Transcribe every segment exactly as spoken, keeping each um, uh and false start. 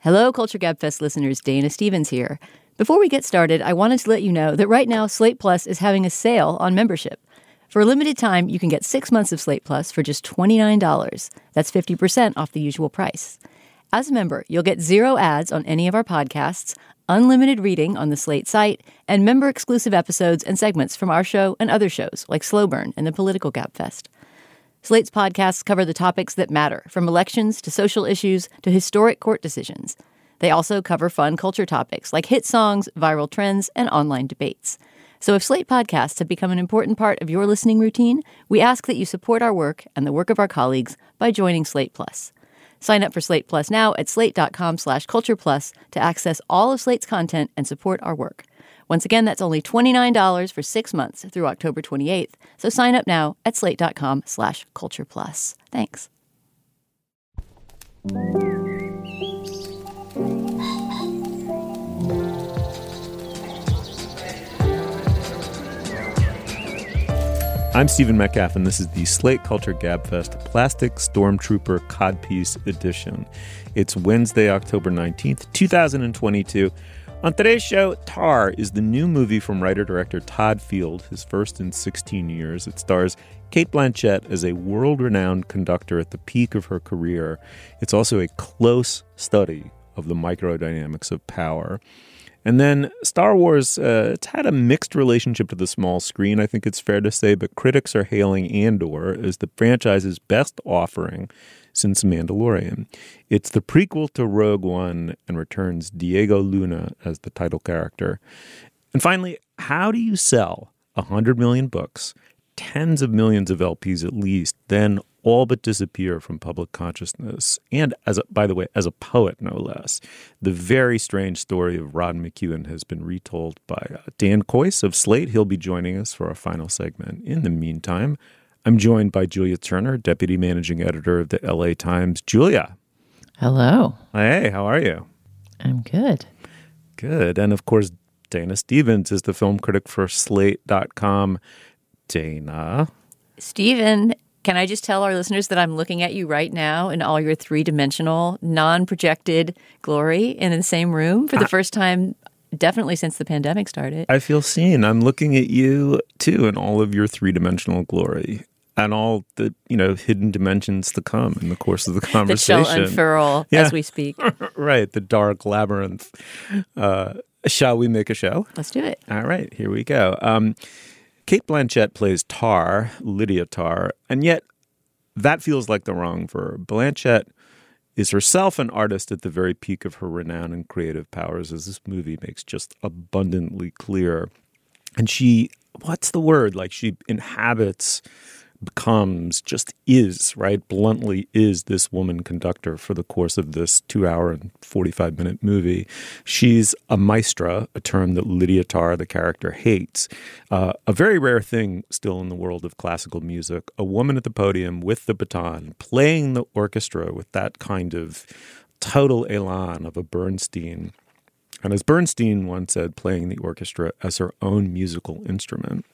Hello, Culture Gabfest listeners. Dana Stevens here. Before we get started, I wanted to let you know that right now Slate Plus is having a sale on membership. For a limited time, you can get six months of Slate Plus for just twenty-nine dollars. That's fifty percent off the usual price. As a member, you'll get zero ads on any of our podcasts, unlimited reading on the Slate site, and member-exclusive episodes and segments from our show and other shows like Slow Burn and the Political Gabfest. Slate's podcasts cover the topics that matter, from elections to social issues to historic court decisions. They also cover fun culture topics like hit songs, viral trends, and online debates. So if Slate podcasts have become an important part of your listening routine, we ask that you support our work and the work of our colleagues by joining Slate Plus. Sign up for Slate Plus now at slate.com slash culture plus to access all of Slate's content and support our work. Once again, that's only twenty-nine dollars for six months through October twenty-eighth. So sign up now at slate.com slash culture plus. Thanks. I'm Stephen Metcalf, and this is the Slate Culture Gabfest Plastic Stormtrooper Codpiece Edition. It's Wednesday, October nineteenth, twenty twenty-two. On today's show, Tar is the new movie from writer-director Todd Field, his first in sixteen years. It stars Kate Blanchett as a world-renowned conductor at the peak of her career. It's also a close study of the microdynamics of power. And then Star Wars, uh, it's had a mixed relationship to the small screen, I think it's fair to say, but critics are hailing Andor as the franchise's best offering since Mandalorian. It's the prequel to Rogue One and returns Diego Luna as the title character. And finally, how do you sell one hundred million books, tens of millions of L Ps at least, then all but disappear from public consciousness? And, as a, by the way, as a poet, no less. The very strange story of Rod McKuen has been retold by Dan Coyce of Slate. He'll be joining us for our final segment. In the meantime, I'm joined by Julia Turner, Deputy Managing Editor of the L A Times. Julia. Hello. Hey, how are you? I'm good. Good. And, of course, Dana Stevens is the film critic for Slate dot com. Dana. Stephen, can I just tell our listeners that I'm looking at you right now in all your three-dimensional, non-projected glory and in the same room for the I, first time, definitely since the pandemic started? I feel seen. I'm looking at you, too, in all of your three-dimensional glory and all the, you know, hidden dimensions to come in the course of the conversation. That shall unfurl yeah. as we speak. Right, the dark labyrinth. Uh, shall we make a show? Let's do it. All right, here we go. Um Kate Blanchett plays Tar, Lydia Tár, and yet that feels like the wrong verb. Blanchett is herself an artist at the very peak of her renown and creative powers, as this movie makes just abundantly clear. And she, what's the word? Like she inhabits, becomes, just is, right? Bluntly is this woman conductor for the course of this two hour and forty-five minute movie. She's a maestra, a term that Lydia Tár, the character, hates. Uh, a very rare thing still in the world of classical music, a woman at the podium with the baton, playing the orchestra with that kind of total elan of a Bernstein. And as Bernstein once said, playing the orchestra as her own musical instrument.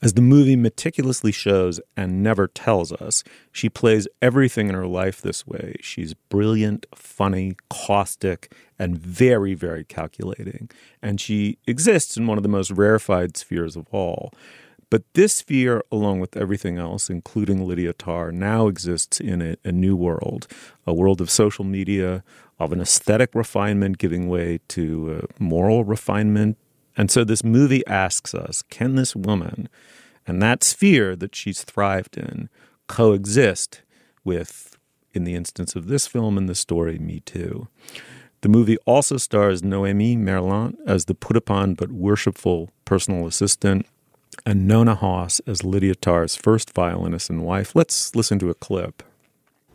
As the movie meticulously shows and never tells us, she plays everything in her life this way. She's brilliant, funny, caustic, and very, very calculating. And she exists in one of the most rarefied spheres of all. But this sphere, along with everything else, including Lydia Tár, now exists in a, a new world, a world of social media, of an aesthetic refinement giving way to uh, moral refinement. And so this movie asks us, can this woman and that sphere that she's thrived in coexist with, in the instance of this film and the story, Me Too? The movie also stars Noémie Merlant as the put-upon but worshipful personal assistant and Nona Haas as Lydia Tár's first violinist and wife. Let's listen to a clip.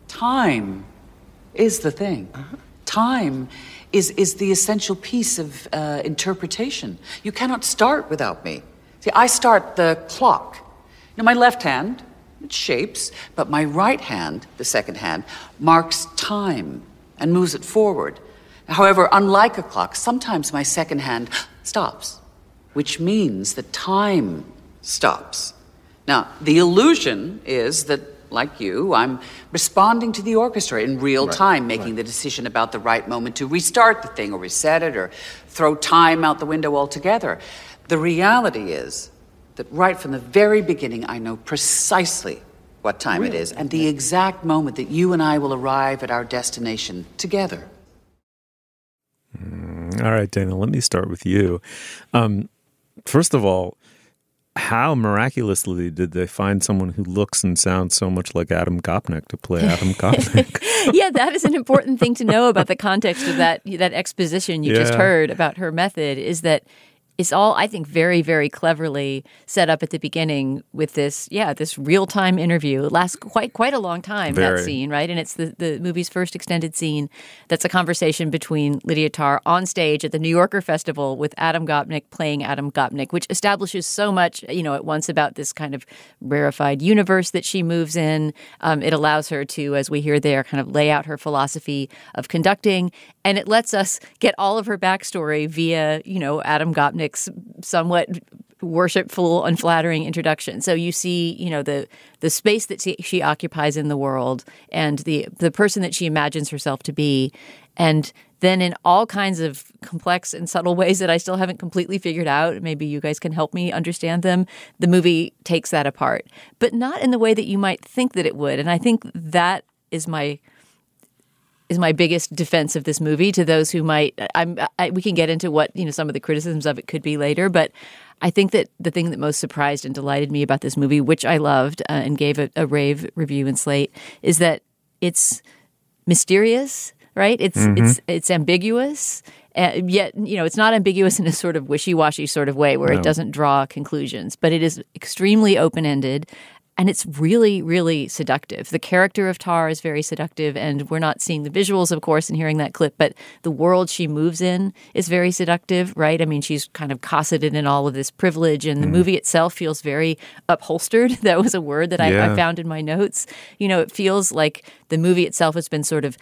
Time is the thing. Uh-huh. Time is, is the essential piece of uh, interpretation. You cannot start without me. See, I start the clock. You know, my left hand, it shapes, but my right hand, the second hand, marks time and moves it forward. However, unlike a clock, sometimes my second hand stops, which means that time stops. Now, the illusion is that, like you, I'm responding to the orchestra in real right, time, making right. the decision about the right moment to restart the thing or reset it or throw time out the window altogether. The reality is that right from the very beginning, I know precisely what time really? it is and the exact moment that you and I will arrive at our destination together. Mm, all right, Dana, let me start with you. Um, first of all, how miraculously did they find someone who looks and sounds so much like Adam Gopnik to play Adam Gopnik? Yeah, that is an important thing to know about the context of that that exposition you yeah. just heard about her method, is that it's all, I think, very, very cleverly set up at the beginning with this, yeah, this real-time interview. It lasts quite quite a long time, very. that scene, right? And it's the, the movie's first extended scene that's a conversation between Lydia Tár on stage at the New Yorker Festival with Adam Gopnik playing Adam Gopnik, which establishes so much, you know, at once about this kind of rarefied universe that she moves in. Um, it allows her to, as we hear there, kind of lay out her philosophy of conducting, and it lets us get all of her backstory via, you know, Adam Gopnik somewhat worshipful, unflattering introduction. So you see, you know, the the space that she occupies in the world and the the person that she imagines herself to be. And then in all kinds of complex and subtle ways that I still haven't completely figured out, maybe you guys can help me understand them, the movie takes that apart. But not in the way that you might think that it would. And I think that is my... is my biggest defense of this movie to those who might. I'm, I, we can get into what, you know, some of the criticisms of it could be later, but I think that the thing that most surprised and delighted me about this movie, which I loved uh, and gave a, a rave review in Slate, is that it's mysterious, right? It's mm-hmm. it's it's ambiguous. Uh, yet, you know, it's not ambiguous in a sort of wishy-washy sort of way where no. it doesn't draw conclusions, but it is extremely open-ended. And it's really, really seductive. The character of Tar is very seductive, and we're not seeing the visuals, of course, and hearing that clip, but the world she moves in is very seductive, right? I mean, she's kind of cosseted in all of this privilege, and the mm. movie itself feels very upholstered. That was a word that I, yeah. I found in my notes. You know, it feels like the movie itself has been sort of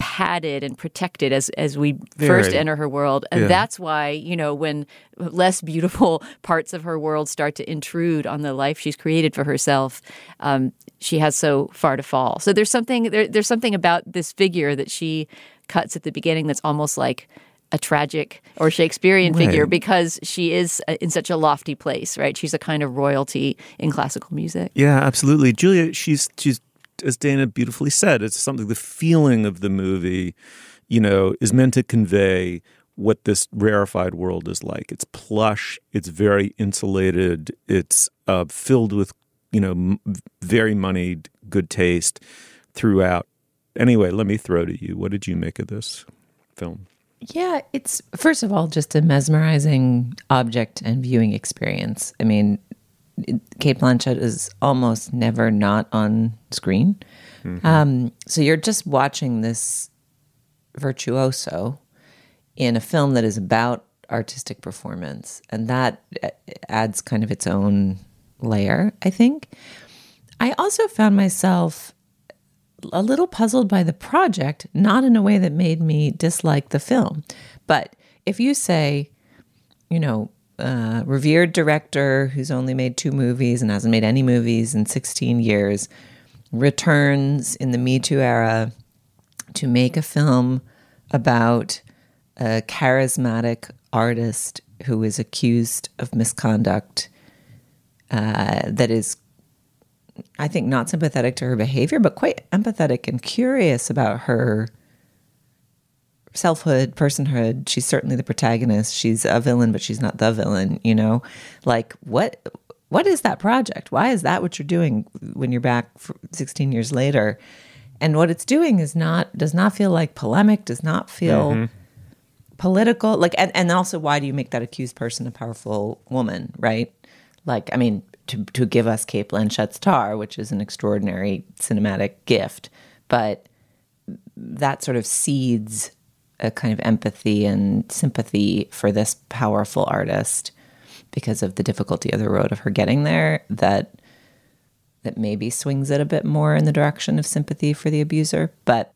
padded and protected as as we Very. first enter her world. And yeah. that's why, you know, when less beautiful parts of her world start to intrude on the life she's created for herself, um, she has so far to fall. So there's something there, there's something about this figure that she cuts at the beginning that's almost like a tragic or Shakespearean right. figure, because she is in such a lofty place, right? She's a kind of royalty in classical music. Yeah, absolutely. Julia, she's she's as Dana beautifully said, it's something, the feeling of the movie, you know, is meant to convey what this rarefied world is like. It's plush. It's very insulated. It's uh, filled with, you know, m- very moneyed good taste throughout. Anyway, let me throw to you. What did you make of this film? Yeah, it's, first of all, just a mesmerizing object and viewing experience. I mean, Kate Blanchett is almost never not on screen. Mm-hmm. Um, so you're just watching this virtuoso in a film that is about artistic performance. And that adds kind of its own layer, I think. I also found myself a little puzzled by the project, not in a way that made me dislike the film. But if you say, you know, Uh, revered director who's only made two movies and hasn't made any movies in sixteen years, returns in the Me Too era to make a film about a charismatic artist who is accused of misconduct uh, that is, I think, not sympathetic to her behavior, but quite empathetic and curious about her selfhood, personhood. She's certainly the protagonist. She's a villain, but she's not the villain, you know? Like, what what is that project? Why is that what you're doing when you're back sixteen years later? And what it's doing is not, does not feel like polemic, does not feel mm-hmm. political. Like, and, and also, why do you make that accused person a powerful woman, right? Like, I mean, to to give us Kate Blanchett's Tar, which is an extraordinary cinematic gift, but that sort of seeds a kind of empathy and sympathy for this powerful artist because of the difficulty of the road of her getting there, that that maybe swings it a bit more in the direction of sympathy for the abuser. But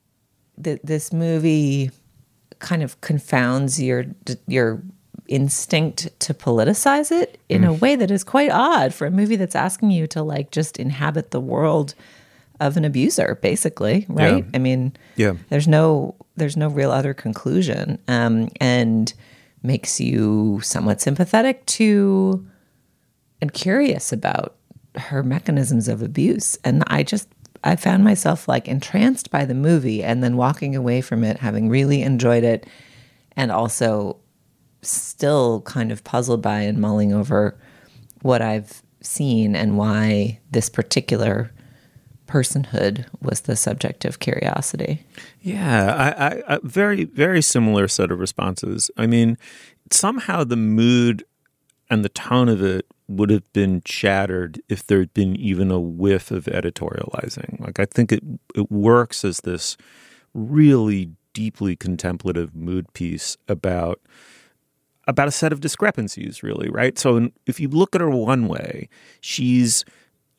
th- this movie kind of confounds your your instinct to politicize it in mm. a way that is quite odd for a movie that's asking you to, like, just inhabit the world of an abuser, basically, right? Yeah. I mean, yeah. there's no there's no real other conclusion, um, and makes you somewhat sympathetic to and curious about her mechanisms of abuse. And I just, I found myself, like, entranced by the movie and then walking away from it having really enjoyed it, and also still kind of puzzled by and mulling over what I've seen and why this particular personhood was the subject of curiosity. Yeah, I, I, I, very, very similar set of responses. I mean, somehow the mood and the tone of it would have been shattered if there had been even a whiff of editorializing. Like, I think it it works as this really deeply contemplative mood piece about about a set of discrepancies, really, right? So if you look at her one way, she's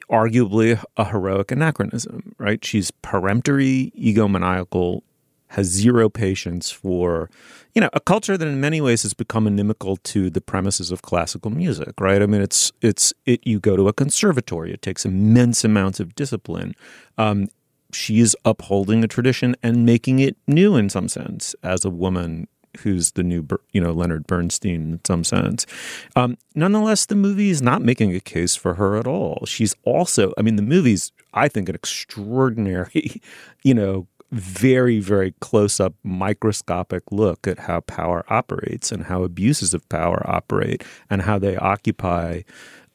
arguably a heroic anachronism, right? She's peremptory, egomaniacal, has zero patience for, you know, a culture that in many ways has become inimical to the premises of classical music, right? I mean, it's, it's, it, you go to a conservatory, it takes immense amounts of discipline. Um, she is upholding a tradition and making it new in some sense as a woman who's the new, you know, Leonard Bernstein in some sense. Um, nonetheless, the movie is not making a case for her at all. She's also, I mean, the movie's, I think, an extraordinary, you know, very, very close-up, microscopic look at how power operates and how abuses of power operate and how they occupy.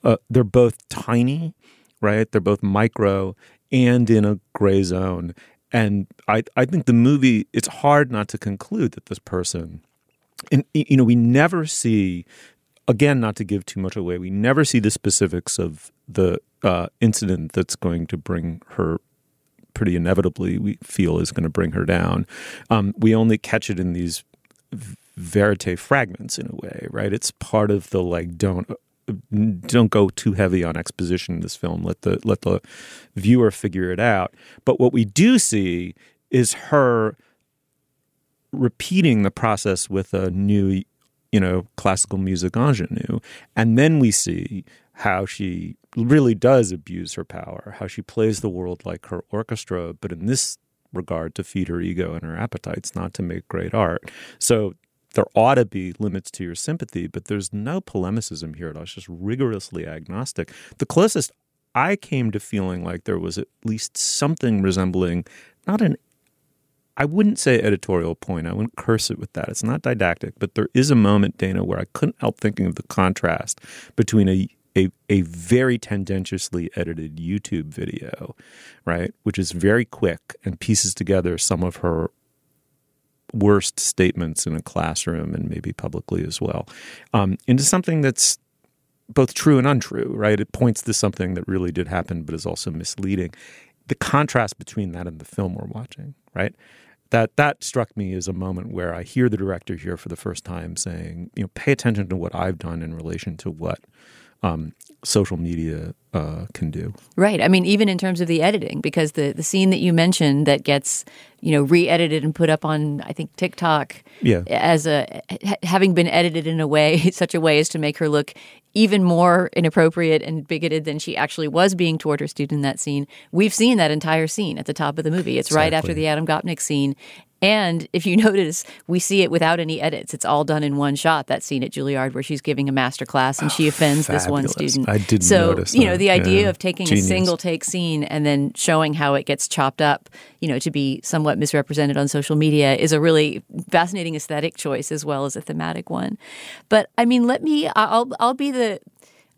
Uh, they're both tiny, right? They're both micro and in a gray zone. And I, I think the movie, it's hard not to conclude that this person, and, you know, we never see, again, not to give too much away, we never see the specifics of the uh, incident that's going to bring her, pretty inevitably, we feel is going to bring her down. Um, we only catch it in these verite fragments in a way, right? It's part of the, like, don't... don't go too heavy on exposition in this film. Let the let the viewer figure it out. But what we do see is her repeating the process with a new, you know, classical music ingenue. And then we see how she really does abuse her power, how she plays the world like her orchestra, but in this regard to feed her ego and her appetites, not to make great art. So there ought to be limits to your sympathy, but there's no polemicism here at all. It's just rigorously agnostic. The closest I came to feeling like there was at least something resembling, not an, I wouldn't say editorial point. I wouldn't curse it with that. It's not didactic, but there is a moment, Dana, where I couldn't help thinking of the contrast between a A, a very tendentiously edited YouTube video, right, which is very quick and pieces together some of her worst statements in a classroom and maybe publicly as well, um, into something that's both true and untrue, right? It points to something that really did happen but is also misleading. The contrast between that and the film we're watching, right? That that struck me as a moment where I hear the director here for the first time saying, you know, pay attention to what I've done in relation to what Um, social media uh, can do. Right. I mean, even in terms of the editing, because the, the scene that you mentioned that gets, you know, re-edited and put up on, I think, TikTok, yeah, as a ha- having been edited in a way, such a way as to make her look even more inappropriate and bigoted than she actually was being toward her student in that scene. We've seen that entire scene at the top of the movie. It's exactly right after the Adam Gopnik scene. And if you notice, we see it without any edits. It's all done in one shot, that scene at Juilliard where she's giving a master class and oh, she offends fabulous. this one student. I didn't so, notice So, you know, the idea yeah. of taking Genius. a single take scene and then showing how it gets chopped up, you know, to be somewhat misrepresented on social media is a really fascinating aesthetic choice as well as a thematic one. But, I mean, let me, I'll, I'll be the...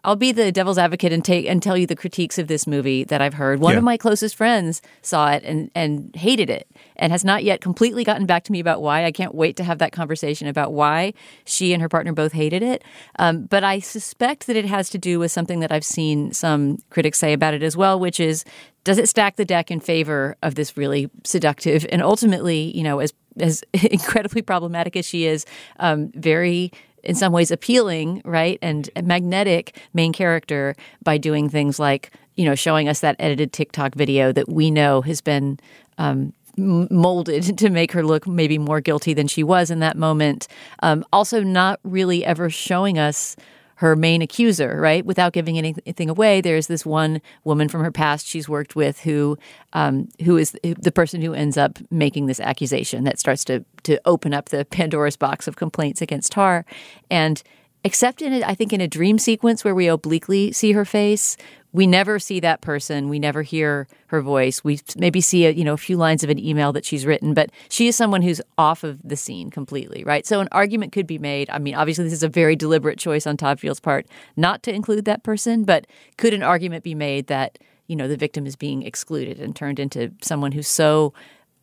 I'll be the devil's advocate and take and tell you the critiques of this movie that I've heard. One yeah. of my closest friends saw it and, and hated it and has not yet completely gotten back to me about why. I can't wait to have that conversation about why she and her partner both hated it. Um, but I suspect that it has to do with something that I've seen some critics say about it as well, which is, does it stack the deck in favor of this really seductive and ultimately, you know, as, as incredibly problematic as she is, um, very... in some ways appealing, right, and magnetic main character by doing things like, you know, showing us that edited TikTok video that we know has been um, molded to make her look maybe more guilty than she was in that moment. Um, also not really ever showing us her main accuser, right? Without giving anything away, there's this one woman from her past she's worked with who um, who is the person who ends up making this accusation that starts to to open up the Pandora's box of complaints against Tar. And except in, a, I think, in a dream sequence where we obliquely see her face, we never see that person. We never hear her voice. We maybe see a, you know, a few lines of an email that she's written, but she is someone who's off of the scene completely, right? So an argument could be made. I mean, obviously this is a very deliberate choice on Todd Field's part not to include that person, but could an argument be made that, you know, the victim is being excluded and turned into someone who's so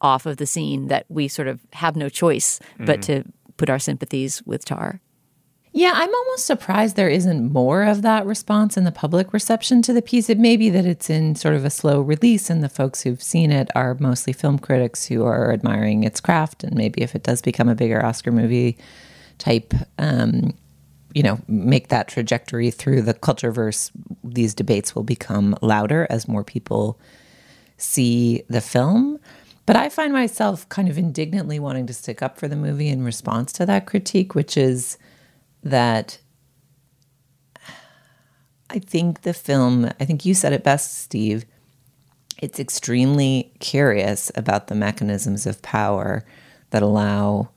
off of the scene that we sort of have no choice mm-hmm. but to put our sympathies with Tar? Yeah, I'm almost surprised there isn't more of that response in the public reception to the piece. It may be that it's in sort of a slow release, and the folks who've seen it are mostly film critics who are admiring its craft. And maybe if it does become a bigger Oscar movie type, um, you know, make that trajectory through the Cultureverse, these debates will become louder as more people see the film. But I find myself kind of indignantly wanting to stick up for the movie in response to that critique, which is... that I think the film, I think you said it best, Steve, it's extremely curious about the mechanisms of power that allow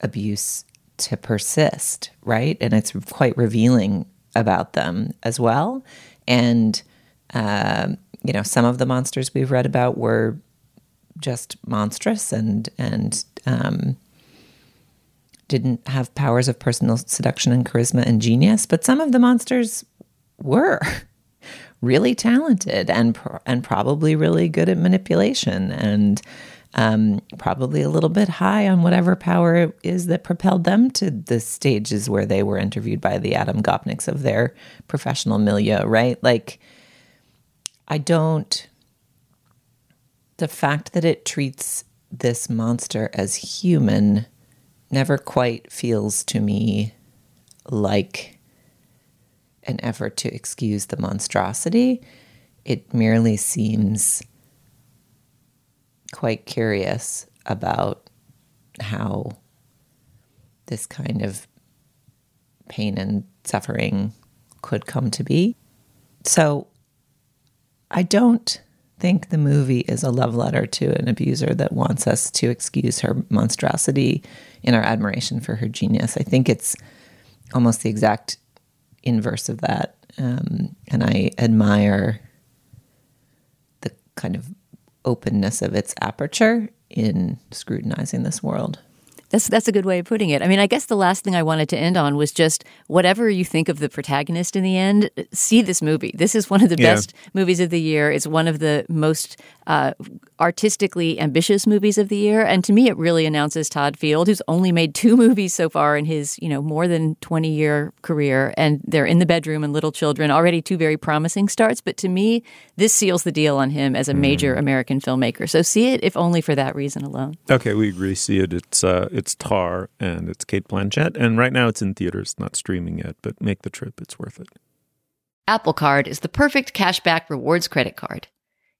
abuse to persist, right? And it's quite revealing about them as well. And, uh, you know, some of the monsters we've read about were just monstrous and, and, um, didn't have powers of personal seduction and charisma and genius, but some of the monsters were really talented and pro- and probably really good at manipulation and um, probably a little bit high on whatever power it is that propelled them to the stages where they were interviewed by the Adam Gopniks of their professional milieu, right? Like, I don't... The fact that it treats this monster as human... never quite feels to me like an effort to excuse the monstrosity. It merely seems quite curious about how this kind of pain and suffering could come to be. So I don't think the movie is a love letter to an abuser that wants us to excuse her monstrosity in our admiration for her genius. I think it's almost the exact inverse of that. Um, and I admire the kind of openness of its aperture in scrutinizing this world. That's that's a good way of putting it. I mean, I guess the last thing I wanted to end on was just whatever you think of the protagonist in the end, see this movie. This is one of the yeah. best movies of the year. It's one of the most uh, artistically ambitious movies of the year. And to me, it really announces Todd Field, who's only made two movies so far in his, you know, more than twenty-year career. And they're In the Bedroom and Little Children, already two very promising starts. But to me, this seals the deal on him as a major mm. American filmmaker. So see it, if only for that reason alone. Okay, we agree. See it. It's... Uh... It's Tar, and it's Kate Blanchett. And right now it's in theaters, not streaming yet, but make the trip. It's worth it. Apple Card is the perfect cashback rewards credit card.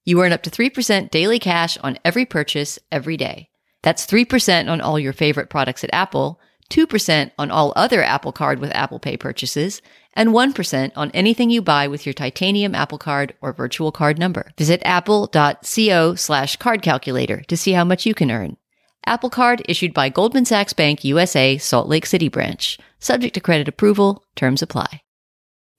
You earn up to three percent daily cash on every purchase every day. That's three percent on all your favorite products at Apple, two percent on all other Apple Card with Apple Pay purchases, and one percent on anything you buy with your titanium Apple Card or virtual card number. Visit apple.co slash card calculator to see how much you can earn. Apple Card issued by Goldman Sachs Bank U S A, Salt Lake City branch. Subject to credit approval. Terms apply.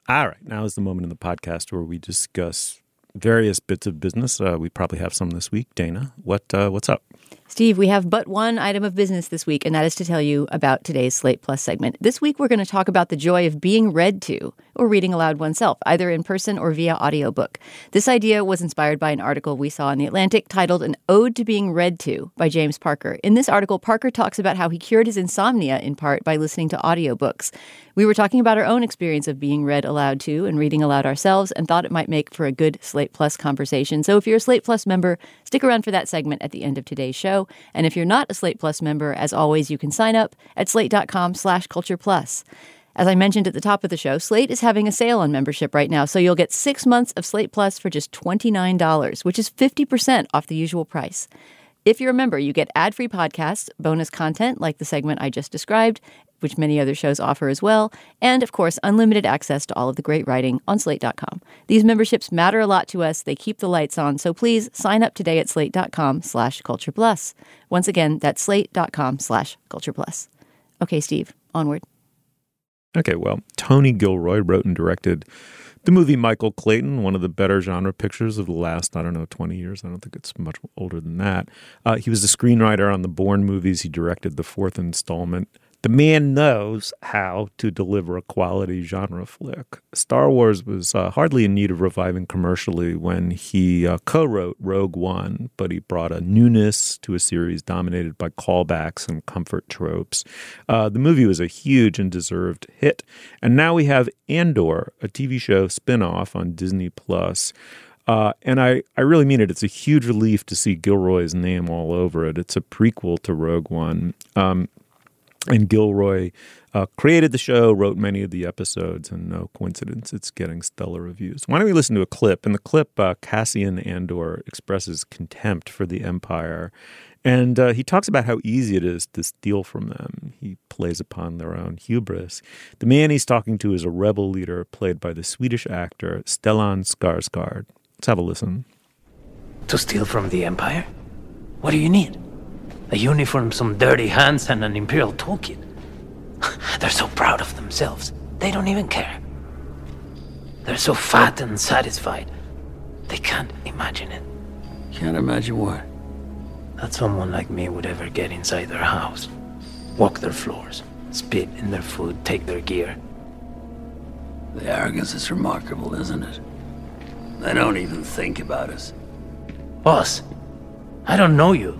All right. Now is the moment in the podcast where we discuss various bits of business. Uh, we probably have some this week. Dana, what uh, what's up? Steve, we have but one item of business this week, and that is to tell you about today's Slate Plus segment. This week, we're going to talk about the joy of being read to or reading aloud oneself, either in person or via audiobook. This idea was inspired by an article we saw in The Atlantic titled An Ode to Being Read To by James Parker. In this article, Parker talks about how he cured his insomnia in part by listening to audiobooks. We were talking about our own experience of being read aloud to and reading aloud ourselves and thought it might make for a good Slate Plus conversation. So if you're a Slate Plus member, stick around for that segment at the end of today's show. And if you're not a Slate Plus member, as always, you can sign up at slate.com slash culture plus. As I mentioned at the top of the show, Slate is having a sale on membership right now, so you'll get six months of Slate Plus for just twenty-nine dollars, which is fifty percent off the usual price. If you're a member, you get ad-free podcasts, bonus content like the segment I just described, which many other shows offer as well, and, of course, unlimited access to all of the great writing on slate dot com. These memberships matter a lot to us. They keep the lights on, so please sign up today at slate.com slash culture plus. Once again, that's slate.com slash culture plus. Okay, Steve, onward. Okay, well, Tony Gilroy wrote and directed the movie Michael Clayton, one of the better genre pictures of the last, I don't know, twenty years. I don't think it's much older than that. Uh, he was the screenwriter on the Bourne movies. He directed the fourth installment. The man knows how to deliver a quality genre flick. Star Wars was uh, hardly in need of reviving commercially when he uh, co-wrote Rogue One, but he brought a newness to a series dominated by callbacks and comfort tropes. Uh, the movie was a huge and deserved hit. And now we have Andor, a T V show spinoff on Disney+. Uh, and I, I really mean it. It's a huge relief to see Gilroy's name all over it. It's a prequel to Rogue One. Um And Gilroy uh, created the show, wrote many of the episodes, and no coincidence, it's getting stellar reviews. Why don't we listen to a clip? In the clip, uh, Cassian Andor expresses contempt for the Empire, and uh, he talks about how easy it is to steal from them. He plays upon their own hubris. The man he's talking to is a rebel leader played by the Swedish actor Stellan Skarsgård. Let's have a listen. To steal from the Empire? What do you need? A uniform, some dirty hands, and an Imperial toolkit. They're so proud of themselves. They don't even care. They're so fat and satisfied. They can't imagine it. Can't imagine what? That someone like me would ever get inside their house, walk their floors, spit in their food, take their gear. The arrogance is remarkable, isn't it? They don't even think about us. Boss, I don't know you.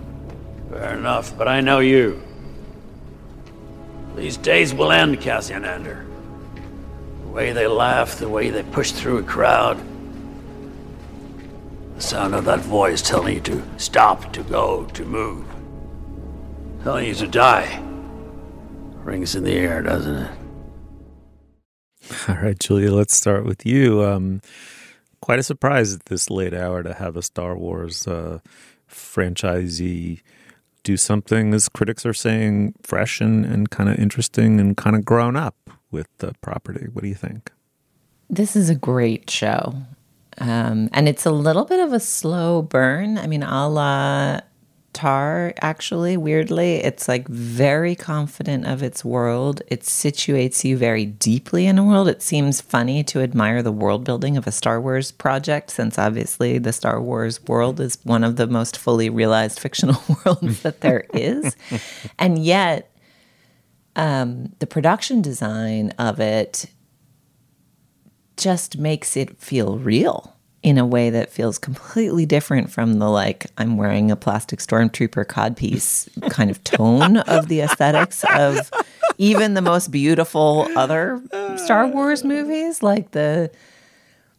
Fair enough, but I know you. These days will end, Cassian Andor. The way they laugh, the way they push through a crowd. The sound of that voice telling you to stop, to go, to move. Telling you to die. Rings in the air, doesn't it? All right, Julia, let's start with you. Um, quite a surprise at this late hour to have a Star Wars uh, franchisee do something, as critics are saying, fresh and, and kind of interesting and kind of grown up with the property. What do you think? This is a great show. Um, and it's a little bit of a slow burn. I mean, a la Tar, actually, weirdly. It's like very confident of its world. It situates you very deeply in a world. It seems funny to admire the world building of a Star Wars project, since obviously the Star Wars world is one of the most fully realized fictional worlds that there is. And yet, um, the production design of it just makes it feel real in a way that feels completely different from the, like, I'm wearing a plastic stormtrooper codpiece kind of tone of the aesthetics of even the most beautiful other Star Wars movies. Like the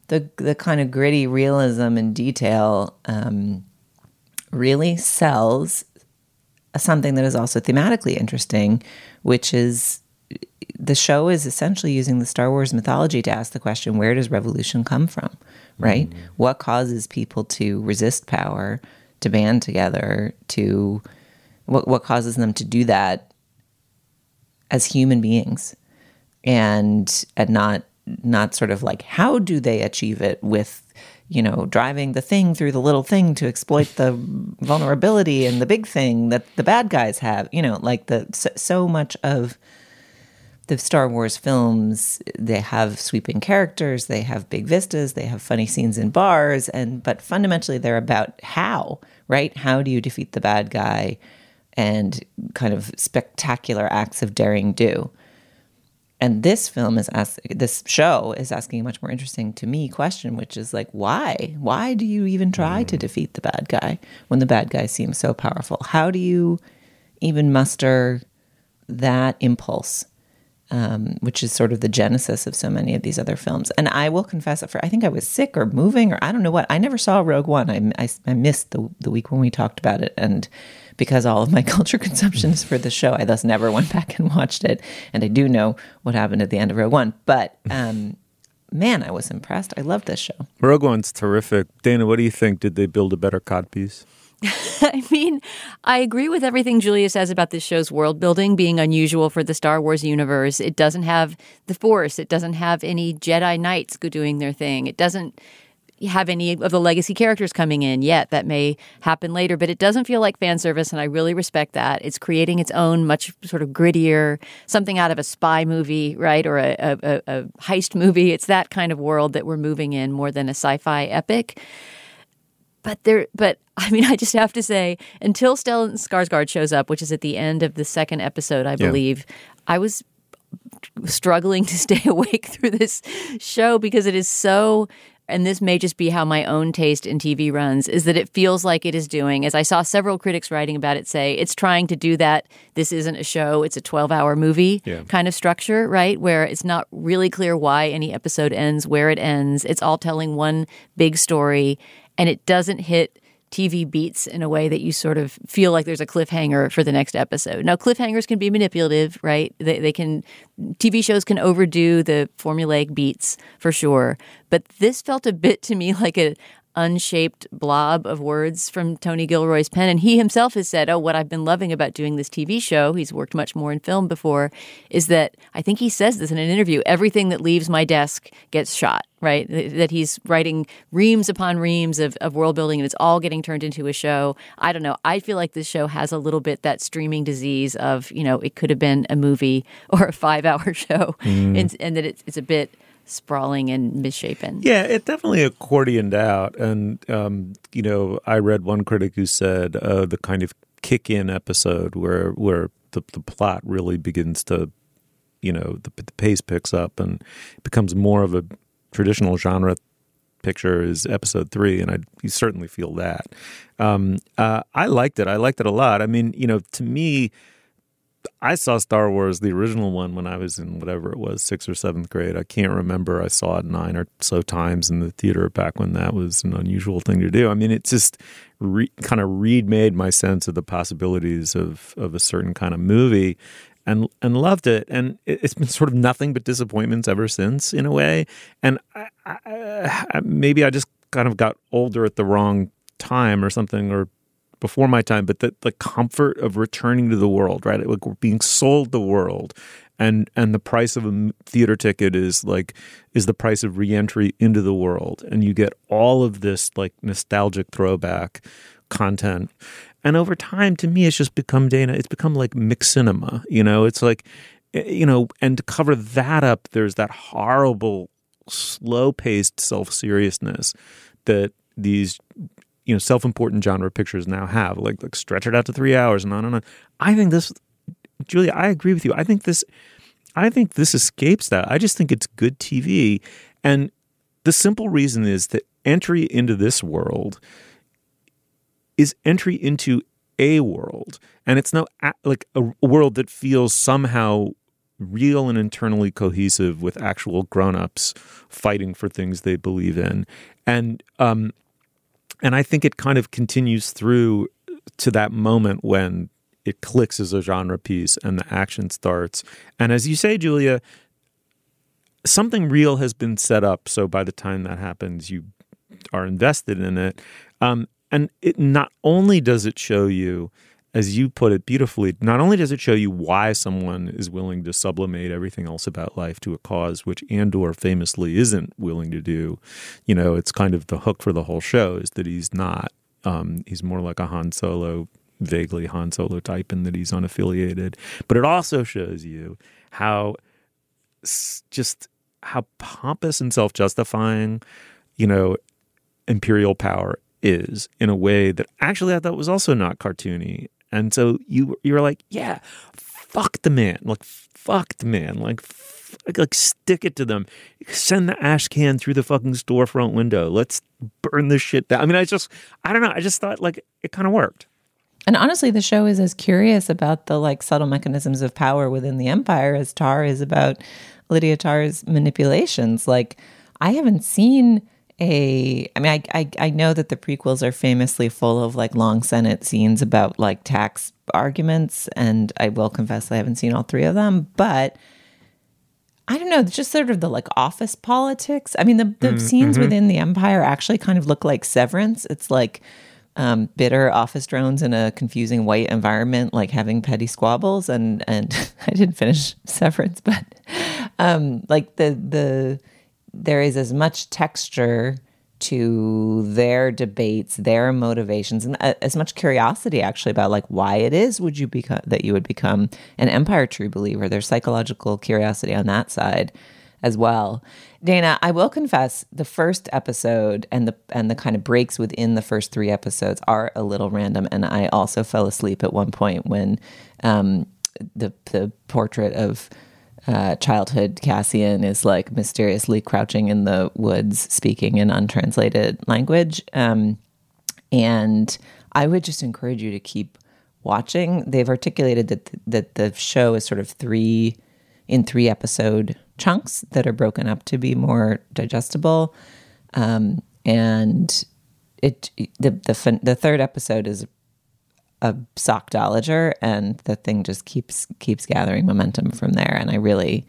the the kind of gritty realism and detail um, really sells something that is also thematically interesting, which is the show is essentially using the Star Wars mythology to ask the question, where does revolution come from, right? Mm-hmm. What causes people to resist power, to band together, to what, what causes them to do that as human beings, and and not not sort of like how do they achieve it with, you know, driving the thing through the little thing to exploit the vulnerability and the big thing that the bad guys have, you know, like the so, so much of the Star Wars films, they have sweeping characters, they have big vistas, they have funny scenes in bars, and but fundamentally they're about how, right? How do you defeat the bad guy and kind of spectacular acts of daring do. And this film is ask, this show is asking a much more interesting to me question, which is like, why? Why do you even try mm. to defeat the bad guy when the bad guy seems so powerful? How do you even muster that impulse? Um, which is sort of the genesis of so many of these other films. And I will confess that for, I think I was sick or moving or I don't know what, I never saw Rogue One. I, I, I missed the, the week when we talked about it. And because all of my culture consumption is for the show, I thus never went back and watched it. And I do know what happened at the end of Rogue One. But um, man, I was impressed. I love this show. Rogue One's terrific. Dana, what do you think? Did they build a better codpiece? I mean, I agree with everything Julia says about this show's world building being unusual for the Star Wars universe. It doesn't have the Force. It doesn't have any Jedi Knights doing their thing. It doesn't have any of the legacy characters coming in yet. That may happen later, but it doesn't feel like fan service, and I really respect that. It's creating its own much sort of grittier, something out of a spy movie, right, or a, a, a heist movie. It's that kind of world that we're moving in more than a sci-fi epic. But there, but I mean, I just have to say, until Stellan Skarsgård shows up, which is at the end of the second episode, I believe, yeah. I was struggling to stay awake through this show because it is so. And this may just be how my own taste in T V runs, is that it feels like it is doing, as I saw several critics writing about it say, it's trying to do that. This isn't a show. It's a twelve-hour movie yeah. kind of structure, right, where it's not really clear why any episode ends, where it ends. It's all telling one big story, and it doesn't hit T V beats in a way that you sort of feel like there's a cliffhanger for the next episode. Now, cliffhangers can be manipulative, right? They, they can, T V shows can overdo the formulaic beats for sure. But this felt a bit to me like an unshaped blob of words from Tony Gilroy's pen. And he himself has said, oh, what I've been loving about doing this T V show, he's worked much more in film before, is that, I think he says this in an interview, everything that leaves my desk gets shot. Right, that he's writing reams upon reams of, of world building, and it's all getting turned into a show. I don't know. I feel like this show has a little bit that streaming disease of, you know, it could have been a movie or a five-hour show, mm. and, and that it's, it's a bit sprawling and misshapen. Yeah, it definitely accordioned out. And, um, you know, I read one critic who said uh, the kind of kick-in episode where, where the, the plot really begins to, you know, the, the pace picks up and becomes more of a traditional genre picture is episode three, and I you certainly feel that. Um, uh, I liked it. I liked it a lot. I mean, you know, to me, I saw Star Wars, the original one, when I was in whatever it was, sixth or seventh grade. I can't remember. I saw it nine or so times in the theater back when that was an unusual thing to do. I mean, it just re- kind of remade my sense of the possibilities of of a certain kind of movie. And and loved it, and it's been sort of nothing but disappointments ever since, in a way. And I, I, I, maybe I just kind of got older at the wrong time or something, or before my time. But the, the comfort of returning to the world, right? Like we're being sold the world, and and the price of a theater ticket is like is the price of reentry into the world, and you get all of this like nostalgic throwback content. And over time, to me, it's just become, Dana, it's become like mixed cinema, you know? It's like, you know, and to cover that up, there's that horrible, slow-paced self-seriousness that these, you know, self-important genre pictures now have. Like, like stretch it out to three hours and on and on. I think this, Julia, I agree with you. I think this, I think this escapes that. I just think it's good T V. And the simple reason is that entry into this world is entry into a world, and it's not like a world that feels somehow real and internally cohesive with actual grown-ups fighting for things they believe in. And um, and I think it kind of continues through to that moment when it clicks as a genre piece and the action starts. And as you say, Julia, something real has been set up, so by the time that happens, you are invested in it. Um, And it not only does it show you as you put it beautifully, not only does it show you why someone is willing to sublimate everything else about life to a cause, which Andor famously isn't willing to do. You know, it's kind of the hook for the whole show is that he's not. Um, he's more like a Han Solo, vaguely Han Solo type in that he's unaffiliated. But it also shows you how just how pompous and self-justifying, you know, imperial power is in a way that actually I thought was also not cartoony. And so you you were like, yeah, fuck the man, like fuck the man, like f- like stick it to them, send the ash can through the fucking storefront window. Let's burn this shit down. I mean, I just I don't know. I just thought like it kind of worked. And honestly, the show is as curious about the like subtle mechanisms of power within the empire as Tar is about Lydia Tár's manipulations. Like I haven't seen. A, I mean, I, I I know that the prequels are famously full of like long Senate scenes about like tax arguments, and I will confess I haven't seen all three of them, but I don't know, just sort of the like office politics. I mean, the, the mm, scenes mm-hmm. within the Empire actually kind of look like Severance. It's like um, bitter office drones in a confusing white environment, like having petty squabbles. And and I didn't finish Severance, but um, like the the. There is as much texture to their debates, their motivations, and as much curiosity actually about like why it is would you become that you would become an Empire true believer. There's psychological curiosity on that side as well. Dana, I will confess the first episode and the and the kind of breaks within the first three episodes are a little random, and I also fell asleep at one point when um, the the portrait of Uh, childhood Cassian is like mysteriously crouching in the woods, speaking in untranslated language. Um, and I would just encourage you to keep watching. They've articulated that th- that the show is sort of three in three episode chunks that are broken up to be more digestible. Um, and it the the, fin- the third episode is a sockdologer, and the thing just keeps keeps gathering momentum from there. And I really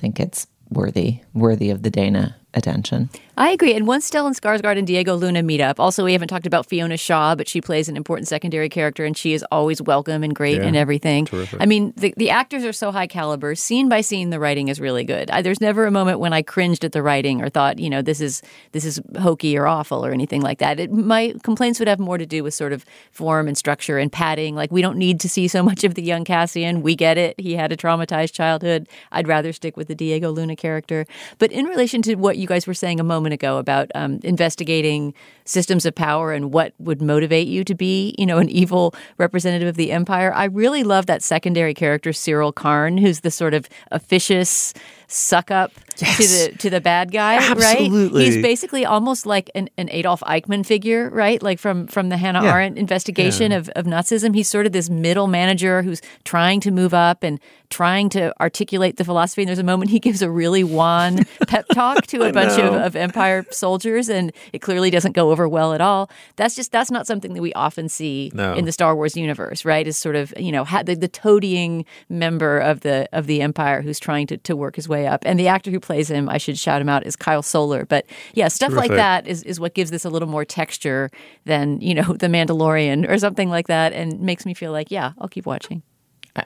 think it's worthy worthy of the Dana attention. I agree. And once Stellan Skarsgård and Diego Luna meet up, also we haven't talked about Fiona Shaw, but she plays an important secondary character, and she is always welcome and great yeah, and everything. Terrific. I mean, the, the actors are so high caliber. Scene by scene, the writing is really good. I, there's never a moment when I cringed at the writing or thought, you know, this is this is hokey or awful or anything like that. It, my complaints would have more to do with sort of form and structure and padding. Like, we don't need to see so much of the young Cassian. We get it. He had a traumatized childhood. I'd rather stick with the Diego Luna character. But in relation to what you guys were saying a moment ago about um, investigating systems of power and what would motivate you to be, you know, an evil representative of the empire. I really love that secondary character, Cyril Karn, who's the sort of officious suck up yes. to the to the bad guy, Absolutely. Right? He's basically almost like an, an Adolf Eichmann figure, right? Like from, from the Hannah yeah. Arendt investigation yeah. of, of Nazism. He's sort of this middle manager who's trying to move up and trying to articulate the philosophy. And there's a moment he gives a really wan pep talk to a bunch know. of, of Empire soldiers, and it clearly doesn't go over well at all. That's just that's not something that we often see no. in the Star Wars universe, right? Is sort of, you know, the, the toadying member of the of the Empire who's trying to, to work his way up. And the actor who plays him, I should shout him out, is Kyle Solar. But yeah, stuff Terrific. Like that is, is what gives this a little more texture than, you know, The Mandalorian or something like that, and makes me feel like, yeah, I'll keep watching.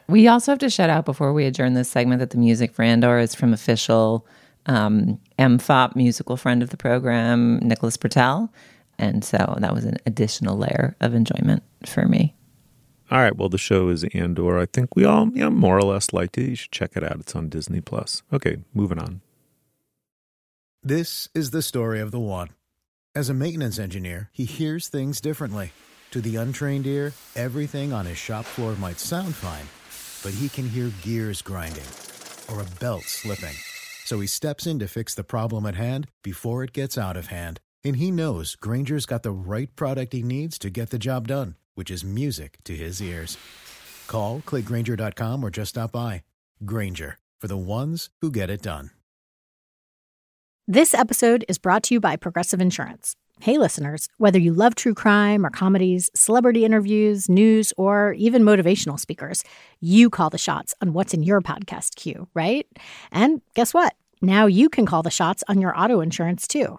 We also have to shout out before we adjourn this segment that the music for Andor is from official um, M F O P musical friend of the program, Nicholas Britell. And so that was an additional layer of enjoyment for me. All right. Well, the show is Andor. I think we all yeah, more or less liked it. You should check it out. It's on Disney plus. Okay, moving on. This is the story of the one. As a maintenance engineer, he hears things differently. To the untrained ear, everything on his shop floor might sound fine, but he can hear gears grinding or a belt slipping. So he steps in to fix the problem at hand before it gets out of hand. And he knows Granger's got the right product he needs to get the job done, which is music to his ears. Call, click Granger dot com, or just stop by. Granger, for the ones who get it done. This episode is brought to you by Progressive Insurance. Hey, listeners, whether you love true crime or comedies, celebrity interviews, news, or even motivational speakers, you call the shots on what's in your podcast queue, right? And guess what? Now you can call the shots on your auto insurance, too.